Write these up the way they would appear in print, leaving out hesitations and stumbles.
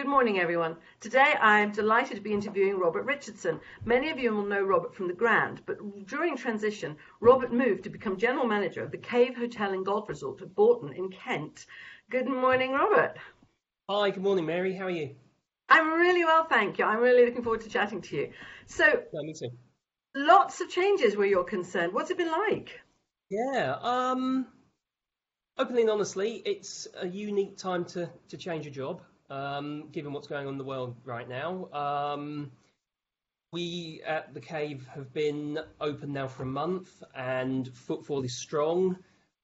Good morning, everyone. Today I am delighted to be interviewing Robert Richardson. Many of you will know Robert from the Grand, but during transition, Robert moved to become general manager of the Cave Hotel and Golf Resort at Boughton in Kent. Good morning, Robert. Hi, good morning, Mary. How are you? I'm really well, thank you. I'm really looking forward to chatting to you. So, yeah, me too. Lots of changes where you're concerned. What's it been like? Yeah, openly and honestly, it's a unique time to change a job. Given what's going on in the world right now. We at the Cave have been open now for a month and footfall is strong.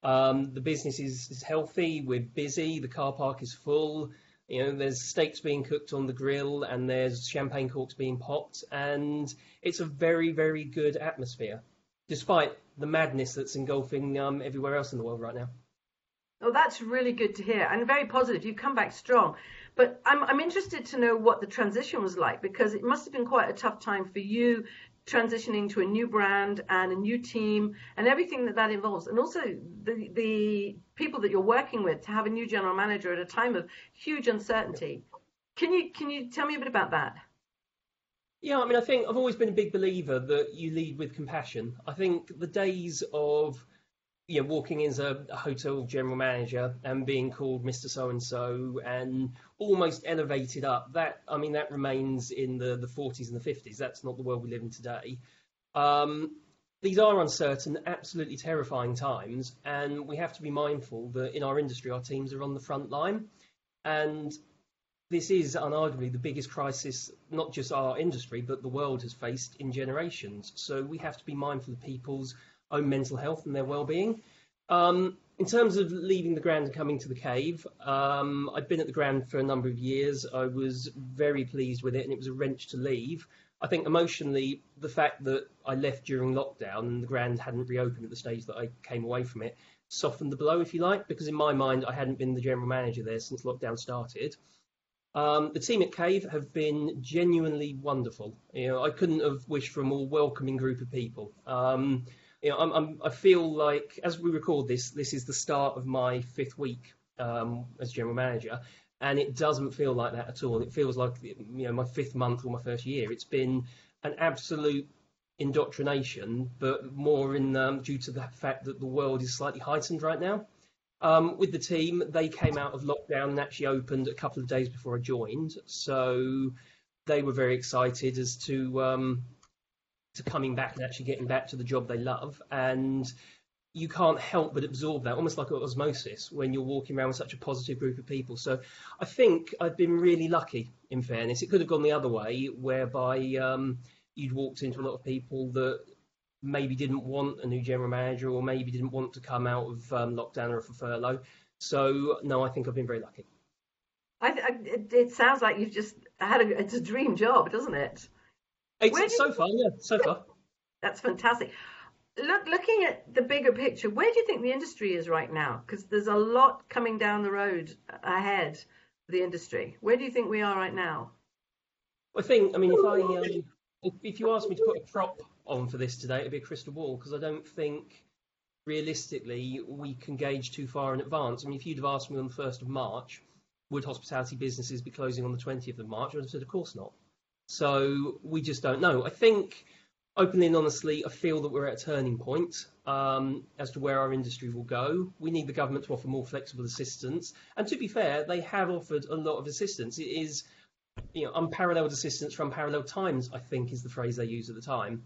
The business is healthy, we're busy, the car park is full, you know, there's steaks being cooked on the grill and there's champagne corks being popped, and it's a very, very good atmosphere, despite the madness that's engulfing everywhere else in the world right now. Oh, that's really good to hear, and very positive. You've come back strong. But I'm interested to know what the transition was like, because it must have been quite a tough time for you transitioning to a new brand and a new team and everything that involves. And also the people that you're working with, to have a new general manager at a time of huge uncertainty. Can you tell me a bit about that? Yeah, I mean, I think I've always been a big believer that you lead with compassion. I think the days of walking in as a hotel general manager and being called Mr. So-and-so and almost elevated up, that remains in the 40s and the 50s. That's not the world we live in today. These are uncertain, absolutely terrifying times, and we have to be mindful that in our industry, our teams are on the front line. And this is unarguably the biggest crisis, not just our industry, but the world has faced in generations. So we have to be mindful of people's own mental health and their well-being. In terms of leaving the Grand and coming to the Cave, I'd been at the Grand for a number of years. I was very pleased with it, and it was a wrench to leave. I think emotionally, the fact that I left during lockdown and the Grand hadn't reopened at the stage that I came away from it softened the blow, if you like, because in my mind, I hadn't been the general manager there since lockdown started. The team at Cave have been genuinely wonderful. I couldn't have wished for a more welcoming group of people. I feel like, as we record this, this is the start of my 5th week as general manager, and it doesn't feel like that at all. It feels like my 5th month or my 1st year. It's been an absolute indoctrination, but more due to the fact that the world is slightly heightened right now. With the team, they came out of lockdown and actually opened a couple of days before I joined, so they were very excited as to coming back and actually getting back to the job they love, and you can't help but absorb that, almost like osmosis, when you're walking around with such a positive group of people. So I think I've been really lucky, in fairness. It could have gone the other way, whereby you'd walked into a lot of people that maybe didn't want a new general manager or maybe didn't want to come out of lockdown or for furlough. So no, I think I've been very lucky. It sounds like you've just had a dream job, doesn't it? So far. That's fantastic. Looking at the bigger picture, where do you think the industry is right now? Because there's a lot coming down the road ahead for the industry. Where do you think we are right now? If you asked me to put a prop on for this today, it'd be a crystal ball, because I don't think realistically we can gauge too far in advance. I mean, if you'd have asked me on the 1st of March, would hospitality businesses be closing on the 20th of March? I would have said, of course not. So we just don't know. I think, openly and honestly, I feel that we're at a turning point as to where our industry will go. We need the government to offer more flexible assistance. And to be fair, they have offered a lot of assistance. It is unparalleled assistance for unparalleled times, I think is the phrase they use at the time.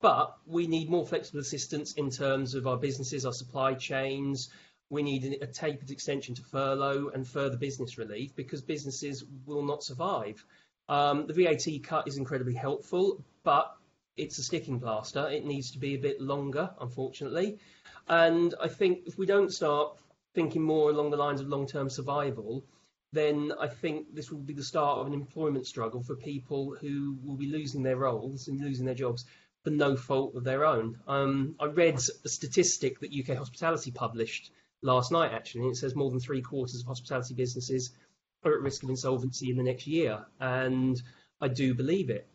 But we need more flexible assistance in terms of our businesses, our supply chains. We need a tapered extension to furlough and further business relief, because businesses will not survive. The VAT cut is incredibly helpful, but it's a sticking plaster. It needs to be a bit longer, unfortunately. And I think if we don't start thinking more along the lines of long-term survival, then I think this will be the start of an employment struggle for people who will be losing their roles and losing their jobs for no fault of their own. I read a statistic that UK Hospitality published last night, actually, and it says more than 3/4 of hospitality businesses are at risk of insolvency in the next year, and I do believe it.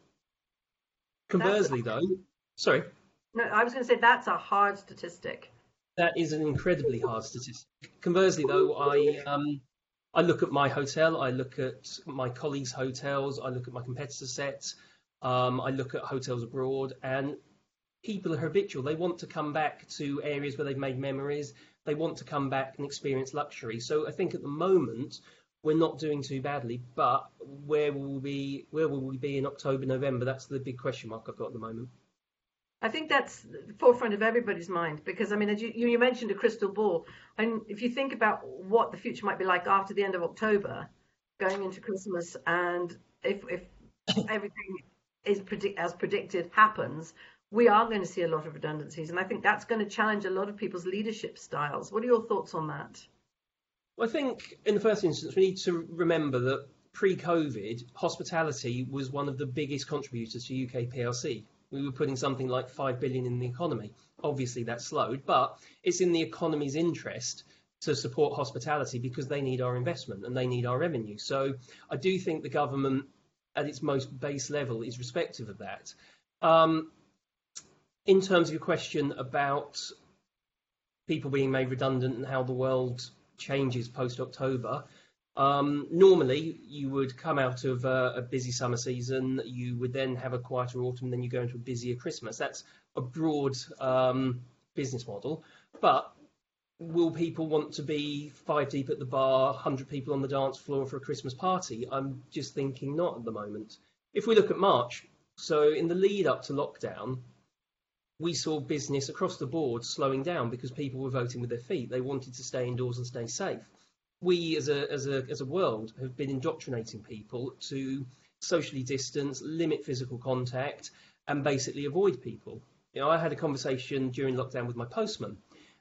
Conversely, I was going to say that's a hard statistic. That is an incredibly hard statistic. Conversely, though, I I look at my hotel, I look at my colleagues' hotels, I look at my competitor sets, I look at hotels abroad, and people are habitual. They want to come back to areas where they've made memories. They want to come back and experience luxury. So I think at the moment, we're not doing too badly, but where will we be in October, November? That's the big question mark I've got at the moment. I think that's the forefront of everybody's mind, because I mean, as you mentioned a crystal ball, and if you think about what the future might be like after the end of October, going into Christmas, and if everything is as predicted happens, we are going to see a lot of redundancies, and I think that's going to challenge a lot of people's leadership styles. What are your thoughts on that? I think in the first instance, we need to remember that pre-COVID, hospitality was one of the biggest contributors to UK PLC. We were putting something like 5 billion in the economy. Obviously that slowed, but it's in the economy's interest to support hospitality because they need our investment and they need our revenue. So I do think the government at its most base level is respectful of that. In terms of your question about people being made redundant and how the world changes post-October, normally you would come out of a busy summer season, you would then have a quieter autumn, then you go into a busier Christmas. That's a broad business model, but will people want to be 5 deep at the bar, 100 people on the dance floor for a Christmas party? I'm just thinking not at the moment. If we look at March, so in the lead up to lockdown, we saw business across the board slowing down because people were voting with their feet. They wanted to stay indoors and stay safe. We as a world have been indoctrinating people to socially distance, limit physical contact, and basically avoid people. You know, I had a conversation during lockdown with my postman,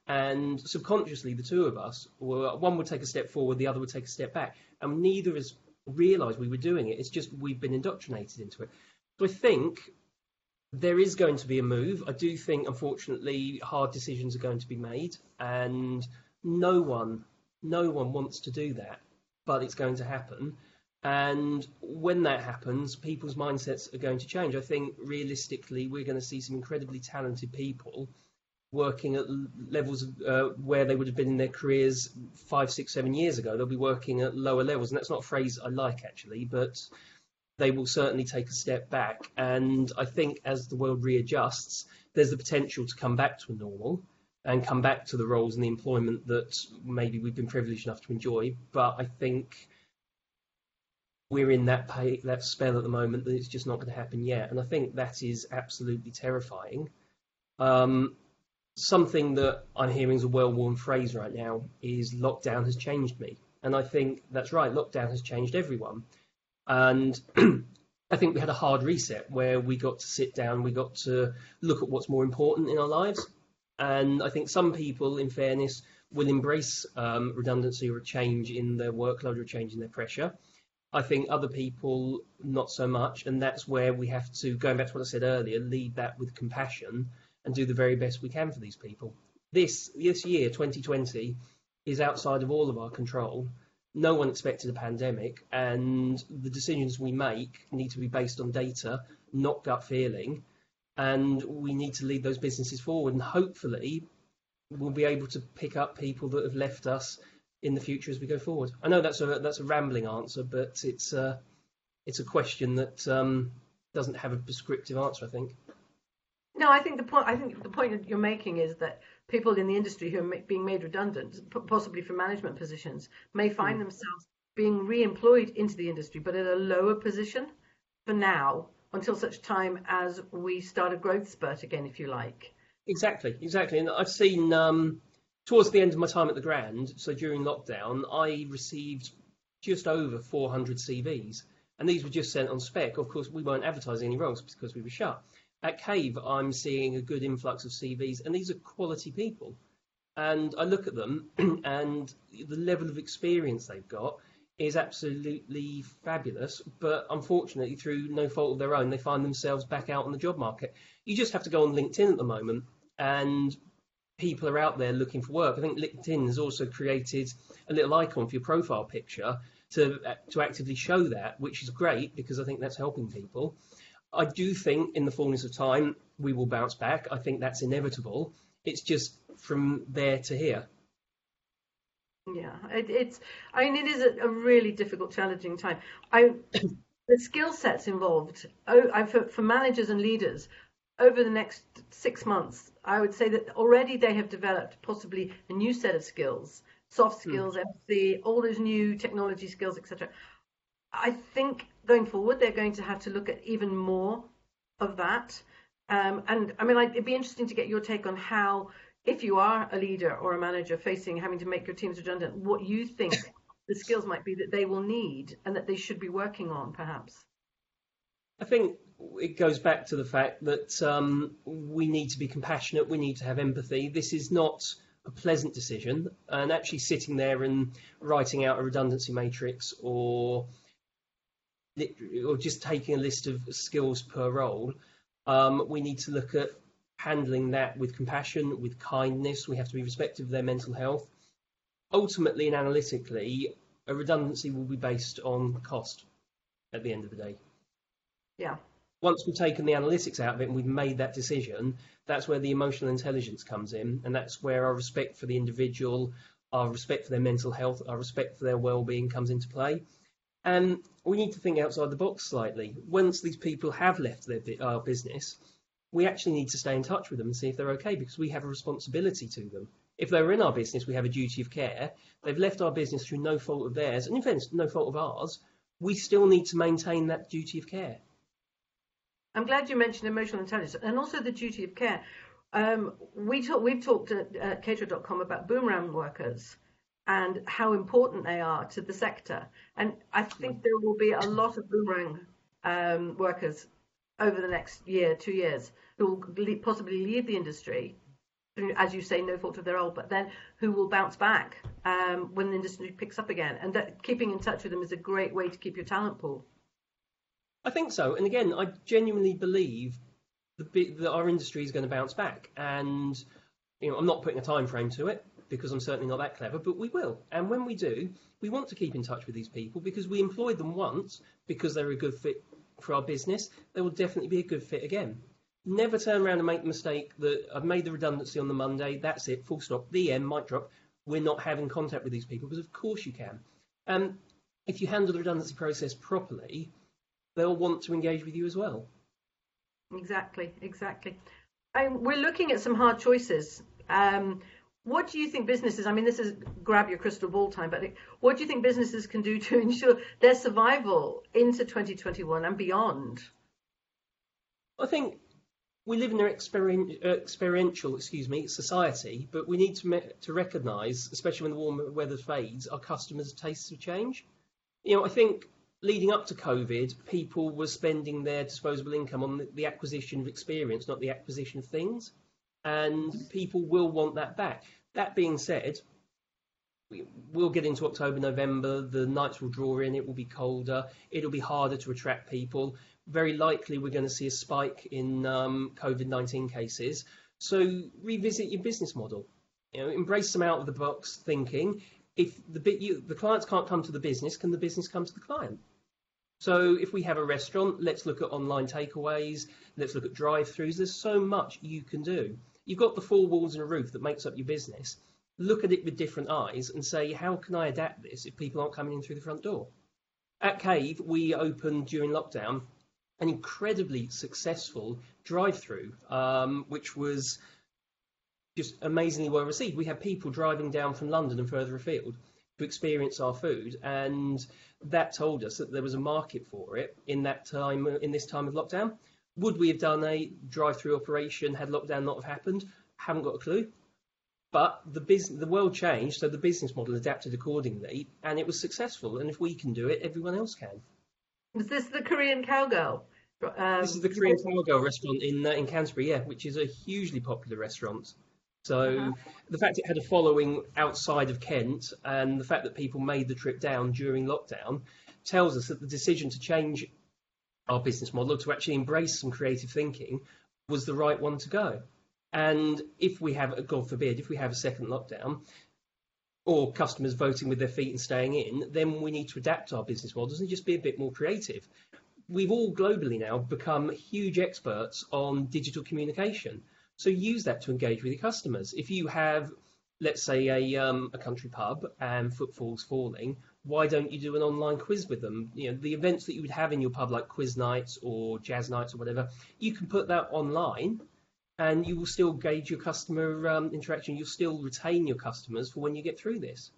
and subconsciously the two of us were, one would take a step forward, the other would take a step back, and neither of us realised we were doing it. It's just we've been indoctrinated into it. So I think there is going to be a move. I do think, unfortunately, hard decisions are going to be made, and no one wants to do that, but it's going to happen. And when that happens, people's mindsets are going to change. I think realistically, we're going to see some incredibly talented people working at levels where they would have been in their careers 5, 6, 7 years ago. They'll be working at lower levels, and that's not a phrase I like actually, but they will certainly take a step back. And I think as the world readjusts, there's the potential to come back to a normal and come back to the roles and the employment that maybe we've been privileged enough to enjoy. But I think we're in that spell at the moment that it's just not going to happen yet. And I think that is absolutely terrifying. Something that I'm hearing is a well-worn phrase right now is lockdown has changed me. And I think that's right, lockdown has changed everyone. And I think we had a hard reset where we got to sit down, we got to look at what's more important in our lives. And I think some people, in fairness, will embrace redundancy or a change in their workload or a change in their pressure. I think other people, not so much. And that's where we have to, going back to what I said earlier, lead that with compassion and do the very best we can for these people. This year, 2020, is outside of all of our control. No one expected a pandemic, and the decisions we make need to be based on data, not gut feeling, and we need to lead those businesses forward, and hopefully we'll be able to pick up people that have left us in the future as we go forward. I know that's a rambling answer, but it's a question that doesn't have a prescriptive answer, I think. No, I think the point you're making is that people in the industry who are being made redundant, possibly from management positions, may find themselves being re-employed into the industry, but at a lower position for now, until such time as we start a growth spurt again, if you like. Exactly. And I've seen towards the end of my time at the Grand, so during lockdown, I received just over 400 CVs, and these were just sent on spec. Of course, we weren't advertising any roles because we were shut. At Cave, I'm seeing a good influx of CVs, and these are quality people. And I look at them, and the level of experience they've got is absolutely fabulous. But unfortunately, through no fault of their own, they find themselves back out on the job market. You just have to go on LinkedIn at the moment, and people are out there looking for work. I think LinkedIn has also created a little icon for your profile picture to actively show that, which is great because I think that's helping people. I do think in the fullness of time, we will bounce back. I think that's inevitable. It's just from there to here. Yeah, it's. I mean, it is a really difficult, challenging time. The skill sets involved. For managers and leaders, over the next 6 months, I would say that already they have developed possibly a new set of skills, soft skills, empathy, all those new technology skills, etc. I think going forward, they're going to have to look at even more of that. And I mean, it'd be interesting to get your take on how, if you are a leader or a manager facing having to make your teams redundant, what you think the skills might be that they will need and that they should be working on, perhaps. I think it goes back to the fact that we need to be compassionate. We need to have empathy. This is not a pleasant decision, and actually sitting there and writing out a redundancy matrix or just taking a list of skills per role, we need to look at handling that with compassion, with kindness. We have to be respectful of their mental health. Ultimately and analytically, a redundancy will be based on cost at the end of the day. Yeah. Once we've taken the analytics out of it and we've made that decision, that's where the emotional intelligence comes in, and that's where our respect for the individual, our respect for their mental health, our respect for their well-being comes into play. And we need to think outside the box slightly. Once these people have left our business, we actually need to stay in touch with them and see if they're okay, because we have a responsibility to them. If they're in our business, we have a duty of care. They've left our business through no fault of theirs, and in fact, no fault of ours. We still need to maintain that duty of care. I'm glad you mentioned emotional intelligence and also the duty of care. We've talked at Cater.com about boomerang workers and how important they are to the sector. And I think there will be a lot of boomerang workers over the next year, 2 years, who will possibly leave the industry, as you say, no fault of their own, but then who will bounce back when the industry picks up again. And that keeping in touch with them is a great way to keep your talent pool. I think so. And again, I genuinely believe that our industry is going to bounce back. And you know, I'm not putting a time frame to it, because I'm certainly not that clever, but we will. And when we do, we want to keep in touch with these people, because we employed them once because they're a good fit for our business. They will definitely be a good fit again. Never turn around and make the mistake that I've made the redundancy on the Monday, that's it, full stop, the end, mic drop. We're not having contact with these people, because of course you can. If you handle the redundancy process properly, they'll want to engage with you as well. Exactly, exactly. We're looking at some hard choices. What do you think businesses, I mean, this is grab your crystal ball time, but what do you think businesses can do to ensure their survival into 2021 and beyond? I think we live in an experiential society, but we need to recognise, especially when the warm weather fades, our customers' tastes have changed. You know, I think leading up to COVID, people were spending their disposable income on the acquisition of experience, not the acquisition of things. And people will want that back. That being said, we'll get into October, November, the nights will draw in, it will be colder, it'll be harder to attract people. Very likely we're going to see a spike in COVID-19 cases. So revisit your business model. You know, embrace some out-of-the-box thinking. If the clients can't come to the business, can the business come to the client? So if we have a restaurant, let's look at online takeaways, let's look at drive-throughs. There's so much you can do. You've got the four walls and a roof that makes up your business. Look at it with different eyes and say, how can I adapt this if people aren't coming in through the front door? At Cave, we opened during lockdown an incredibly successful drive-through, which was just amazingly well received. We had people driving down from London and further afield to experience our food, and that told us that there was a market for it in that time, in this time of lockdown. Would we have done a drive-through operation had lockdown not have happened? Haven't got a clue. But the world changed, so the business model adapted accordingly, and it was successful. And if we can do it, everyone else can. Is this the Korean Cowgirl? This is the Korean Cowgirl restaurant in Canterbury, yeah, which is a hugely popular restaurant. So the fact it had a following outside of Kent, and the fact that people made the trip down during lockdown, tells us that the decision to change our business model, to actually embrace some creative thinking, was the right one to go. And if we have, God forbid, if we have a second lockdown, or customers voting with their feet and staying in, then we need to adapt our business models and just be a bit more creative. We've all globally now become huge experts on digital communication. So use that to engage with your customers. If you have let's say a country pub and footfall's falling, why don't you do an online quiz with them? You know, the events that you would have in your pub, like quiz nights or jazz nights or whatever, you can put that online and you will still gauge your customer interaction. You'll still retain your customers for when you get through this.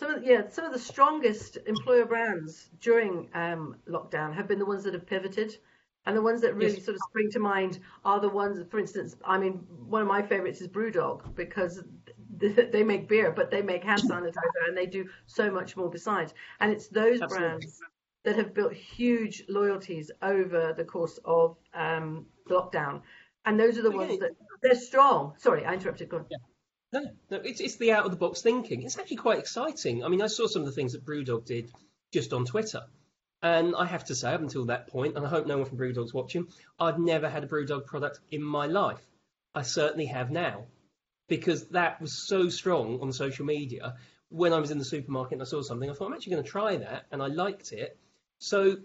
Some of the strongest employer brands during lockdown have been the ones that have pivoted. And the ones that really sort of spring to mind are the ones, for instance, I mean, one of my favorites is BrewDog, because they make beer, but they make hand sanitizer and they do so much more besides. And it's those brands that have built huge loyalties over the course of lockdown. And those are the ones that, they're strong. Sorry, I interrupted. Go on. Yeah. No, it's the out of the box thinking. It's actually quite exciting. I mean, I saw some of the things that BrewDog did just on Twitter. And I have to say, up until that point, and I hope no one from BrewDog's watching, I'd never had a BrewDog product in my life. I certainly have now, because that was so strong on social media. When I was in the supermarket and I saw something, I thought, I'm actually going to try that, and I liked it. So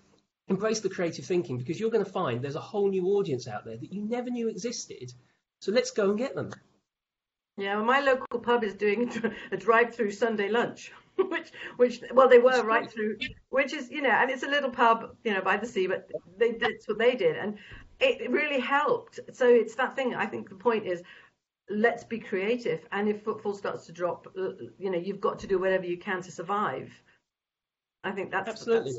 embrace the creative thinking, because you're going to find there's a whole new audience out there that you never knew existed. So let's go and get them. Yeah, well, my local pub is doing a drive-through Sunday lunch. Which well, they were right through, which is, you know, and it's a little pub, you know, by the sea, but they, that's what they did, and it really helped. So it's that thing. I think the point is, let's be creative, and if footfall starts to drop, you know, you've got to do whatever you can to survive. I think that's absolutely.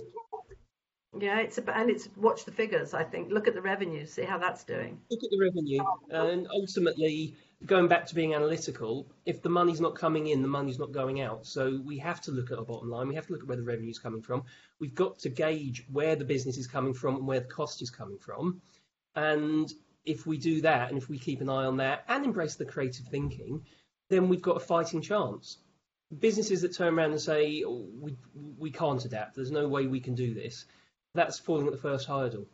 Yeah, it's about, and it's watch the figures. I think look at the revenue, see how that's doing. Look at the revenue, and ultimately, going back to being analytical, if the money's not coming in, the money's not going out. So we have to look at our bottom line. We have to look at where the revenue's coming from. We've got to gauge where the business is coming from and where the cost is coming from. And if we do that, and if we keep an eye on that and embrace the creative thinking, then we've got a fighting chance. Businesses that turn around and say, oh, we can't adapt, there's no way we can do this, that's falling at the first hurdle.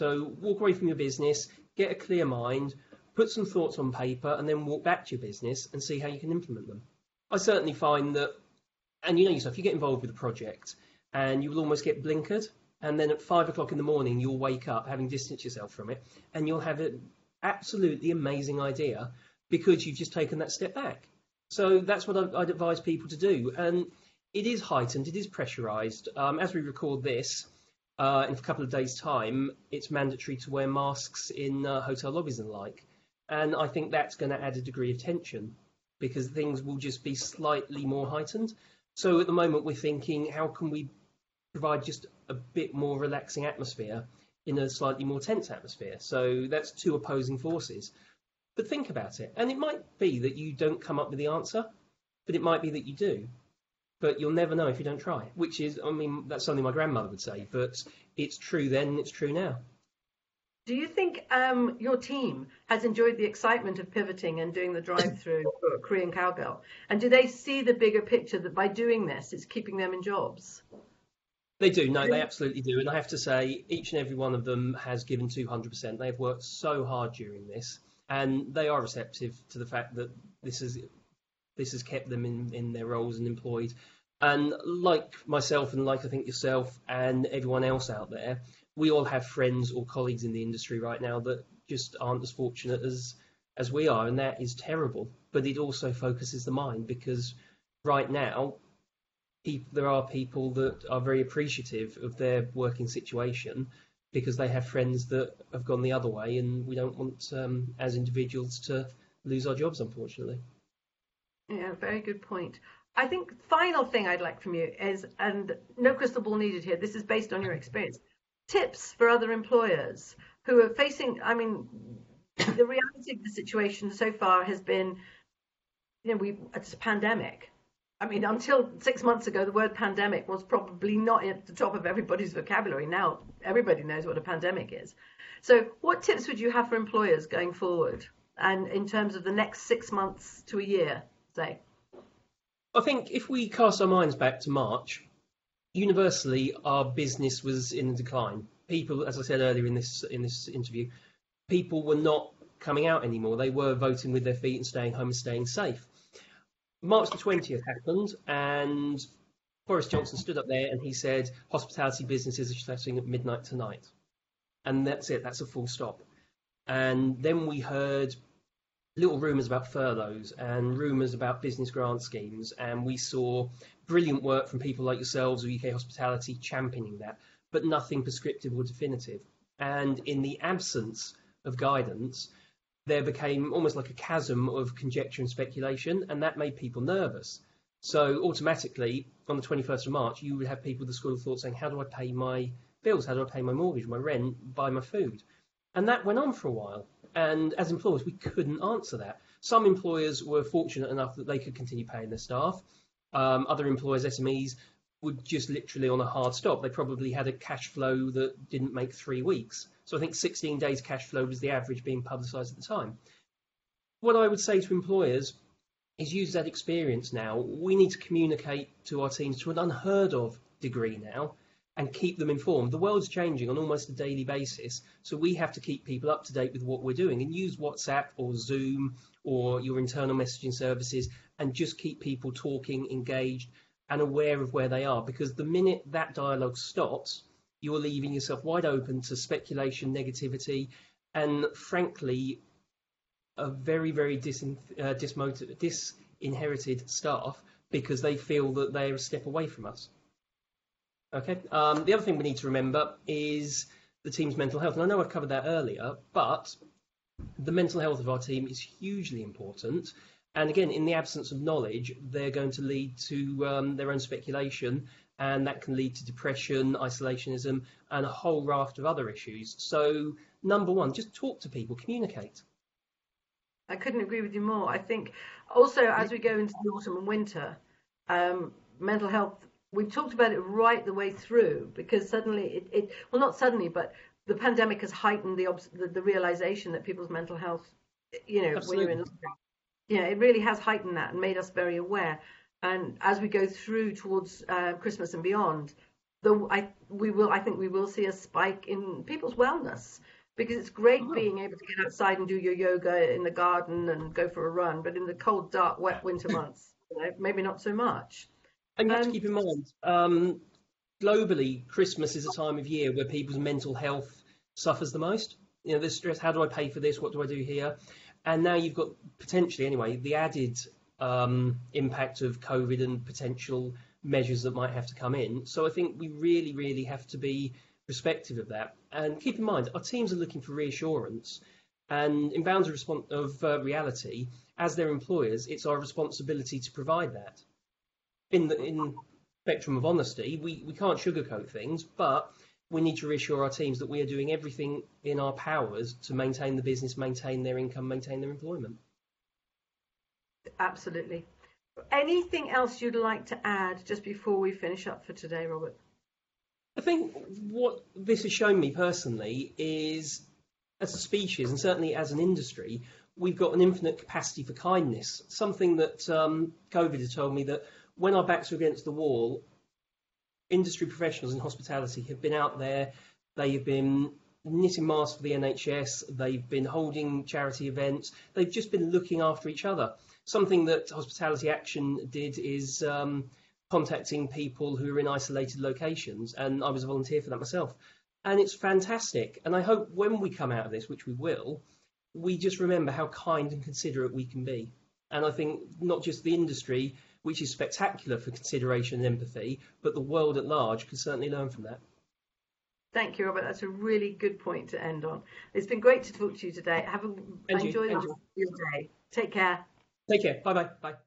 So walk away from your business, get a clear mind, put some thoughts on paper, and then walk back to your business and see how you can implement them. I certainly find that, and you know yourself, you get involved with a project and you will almost get blinkered, and then at 5 o'clock in the morning you'll wake up having distanced yourself from it, and you'll have an absolutely amazing idea because you've just taken that step back. So that's what I'd advise people to do, and it is heightened, it is pressurized. As we record this, in a couple of days' time, it's mandatory to wear masks in hotel lobbies and the like. And I think that's going to add a degree of tension, because things will just be slightly more heightened. So at the moment, we're thinking, how can we provide just a bit more relaxing atmosphere in a slightly more tense atmosphere? So that's two opposing forces. But think about it. And it might be that you don't come up with the answer, but it might be that you do. But you'll never know if you don't try, which is, I mean, that's something my grandmother would say, but it's true then and it's true now. Do you think your team has enjoyed the excitement of pivoting and doing the drive-through for Korean Cowgirl? And do they see the bigger picture that by doing this, it's keeping them in jobs? They do. No, they absolutely do. And I have to say, each and every one of them has given 200%. They've worked so hard during this, and they are receptive to the fact that this has kept them in their roles and employed. And like myself, and like I think yourself and everyone else out there, we all have friends or colleagues in the industry right now that just aren't as fortunate as we are, and that is terrible. But it also focuses the mind, because right now there are people that are very appreciative of their working situation because they have friends that have gone the other way, and we don't want as individuals to lose our jobs, unfortunately. Yeah, very good point. I think final thing I'd like from you is, and no crystal ball needed here, this is based on your experience, tips for other employers who are facing, I mean, the reality of the situation so far has been, you know, it's a pandemic. I mean, until 6 months ago, the word pandemic was probably not at the top of everybody's vocabulary. Now everybody knows what a pandemic is. So what tips would you have for employers going forward, and in terms of the next 6 months to a year, say? I think if we cast our minds back to March, universally our business was in decline. People, as I said earlier in this interview, people were not coming out anymore. They were voting with their feet and staying home and staying safe. March the 20th happened, and Boris Johnson stood up there and he said, hospitality businesses are shutting at midnight tonight. And that's it, that's a full stop. And then we heard little rumours about furloughs and rumours about business grant schemes, and we saw brilliant work from people like yourselves or UK Hospitality championing that, but nothing prescriptive or definitive. And in the absence of guidance, there became almost like a chasm of conjecture and speculation, and that made people nervous. So automatically, on the 21st of March, you would have people with the school of thought saying, how do I pay my bills? How do I pay my mortgage, my rent, buy my food? And that went on for a while. And as employers, we couldn't answer that. Some employers were fortunate enough that they could continue paying their staff. Other employers, SMEs, were just literally on a hard stop. They probably had a cash flow that didn't make 3 weeks. So I think 16 days cash flow was the average being publicised at the time. What I would say to employers is use that experience now. We need to communicate to our teams to an unheard of degree now and keep them informed. The world's changing on almost a daily basis, so we have to keep people up to date with what we're doing, and use WhatsApp or Zoom or your internal messaging services and just keep people talking, engaged and aware of where they are, because the minute that dialogue stops, you're leaving yourself wide open to speculation, negativity, and frankly, a very, very disinherited staff, because they feel that they're a step away from us. Okay. The other thing we need to remember is the team's mental health. And I know I've covered that earlier, but the mental health of our team is hugely important. And again, in the absence of knowledge, they're going to lead to their own speculation, and that can lead to depression, isolationism, and a whole raft of other issues. So number one, just talk to people, communicate. I couldn't agree with you more. I think also as we go into the autumn and winter, mental health, we've talked about it right the way through, because suddenly, well, not suddenly, but the pandemic has heightened the realization that people's mental health, you know, Absolutely. When you're in lockdown. Yeah, it really has heightened that and made us very aware. And as we go through towards Christmas and beyond, I think we will see a spike in people's wellness, because it's great being able to get outside and do your yoga in the garden and go for a run, but in the cold, dark, wet winter months, you know, maybe not so much. And you have to keep in mind, globally, Christmas is a time of year where people's mental health suffers the most. You know, the stress, how do I pay for this? What do I do here? And now you've got potentially, anyway, the added impact of COVID and potential measures that might have to come in. So I think we really, really have to be respective of that. And keep in mind, our teams are looking for reassurance, and in bounds of reality, as their employers, it's our responsibility to provide that. In the spectrum of honesty, we can't sugarcoat things, but we need to reassure our teams that we are doing everything in our powers to maintain the business, maintain their income, maintain their employment. Absolutely. Anything else you'd like to add just before we finish up for today, Robert? I think what this has shown me personally is, as a species and certainly as an industry, we've got an infinite capacity for kindness, something that COVID has told me, that when our backs are against the wall, industry professionals in hospitality have been out there, they have been knitting masks for the NHS, they've been holding charity events, they've just been looking after each other. Something that Hospitality Action did is contacting people who are in isolated locations, and I was a volunteer for that myself, and it's fantastic. And I hope when we come out of this, which we will, we just remember how kind and considerate we can be. And I think not just the industry, which is spectacular for consideration and empathy, but the world at large can certainly learn from that. Thank you, Robert. That's a really good point to end on. It's been great to talk to you today. Enjoy your day. Take care. Take care. Bye-bye. Bye.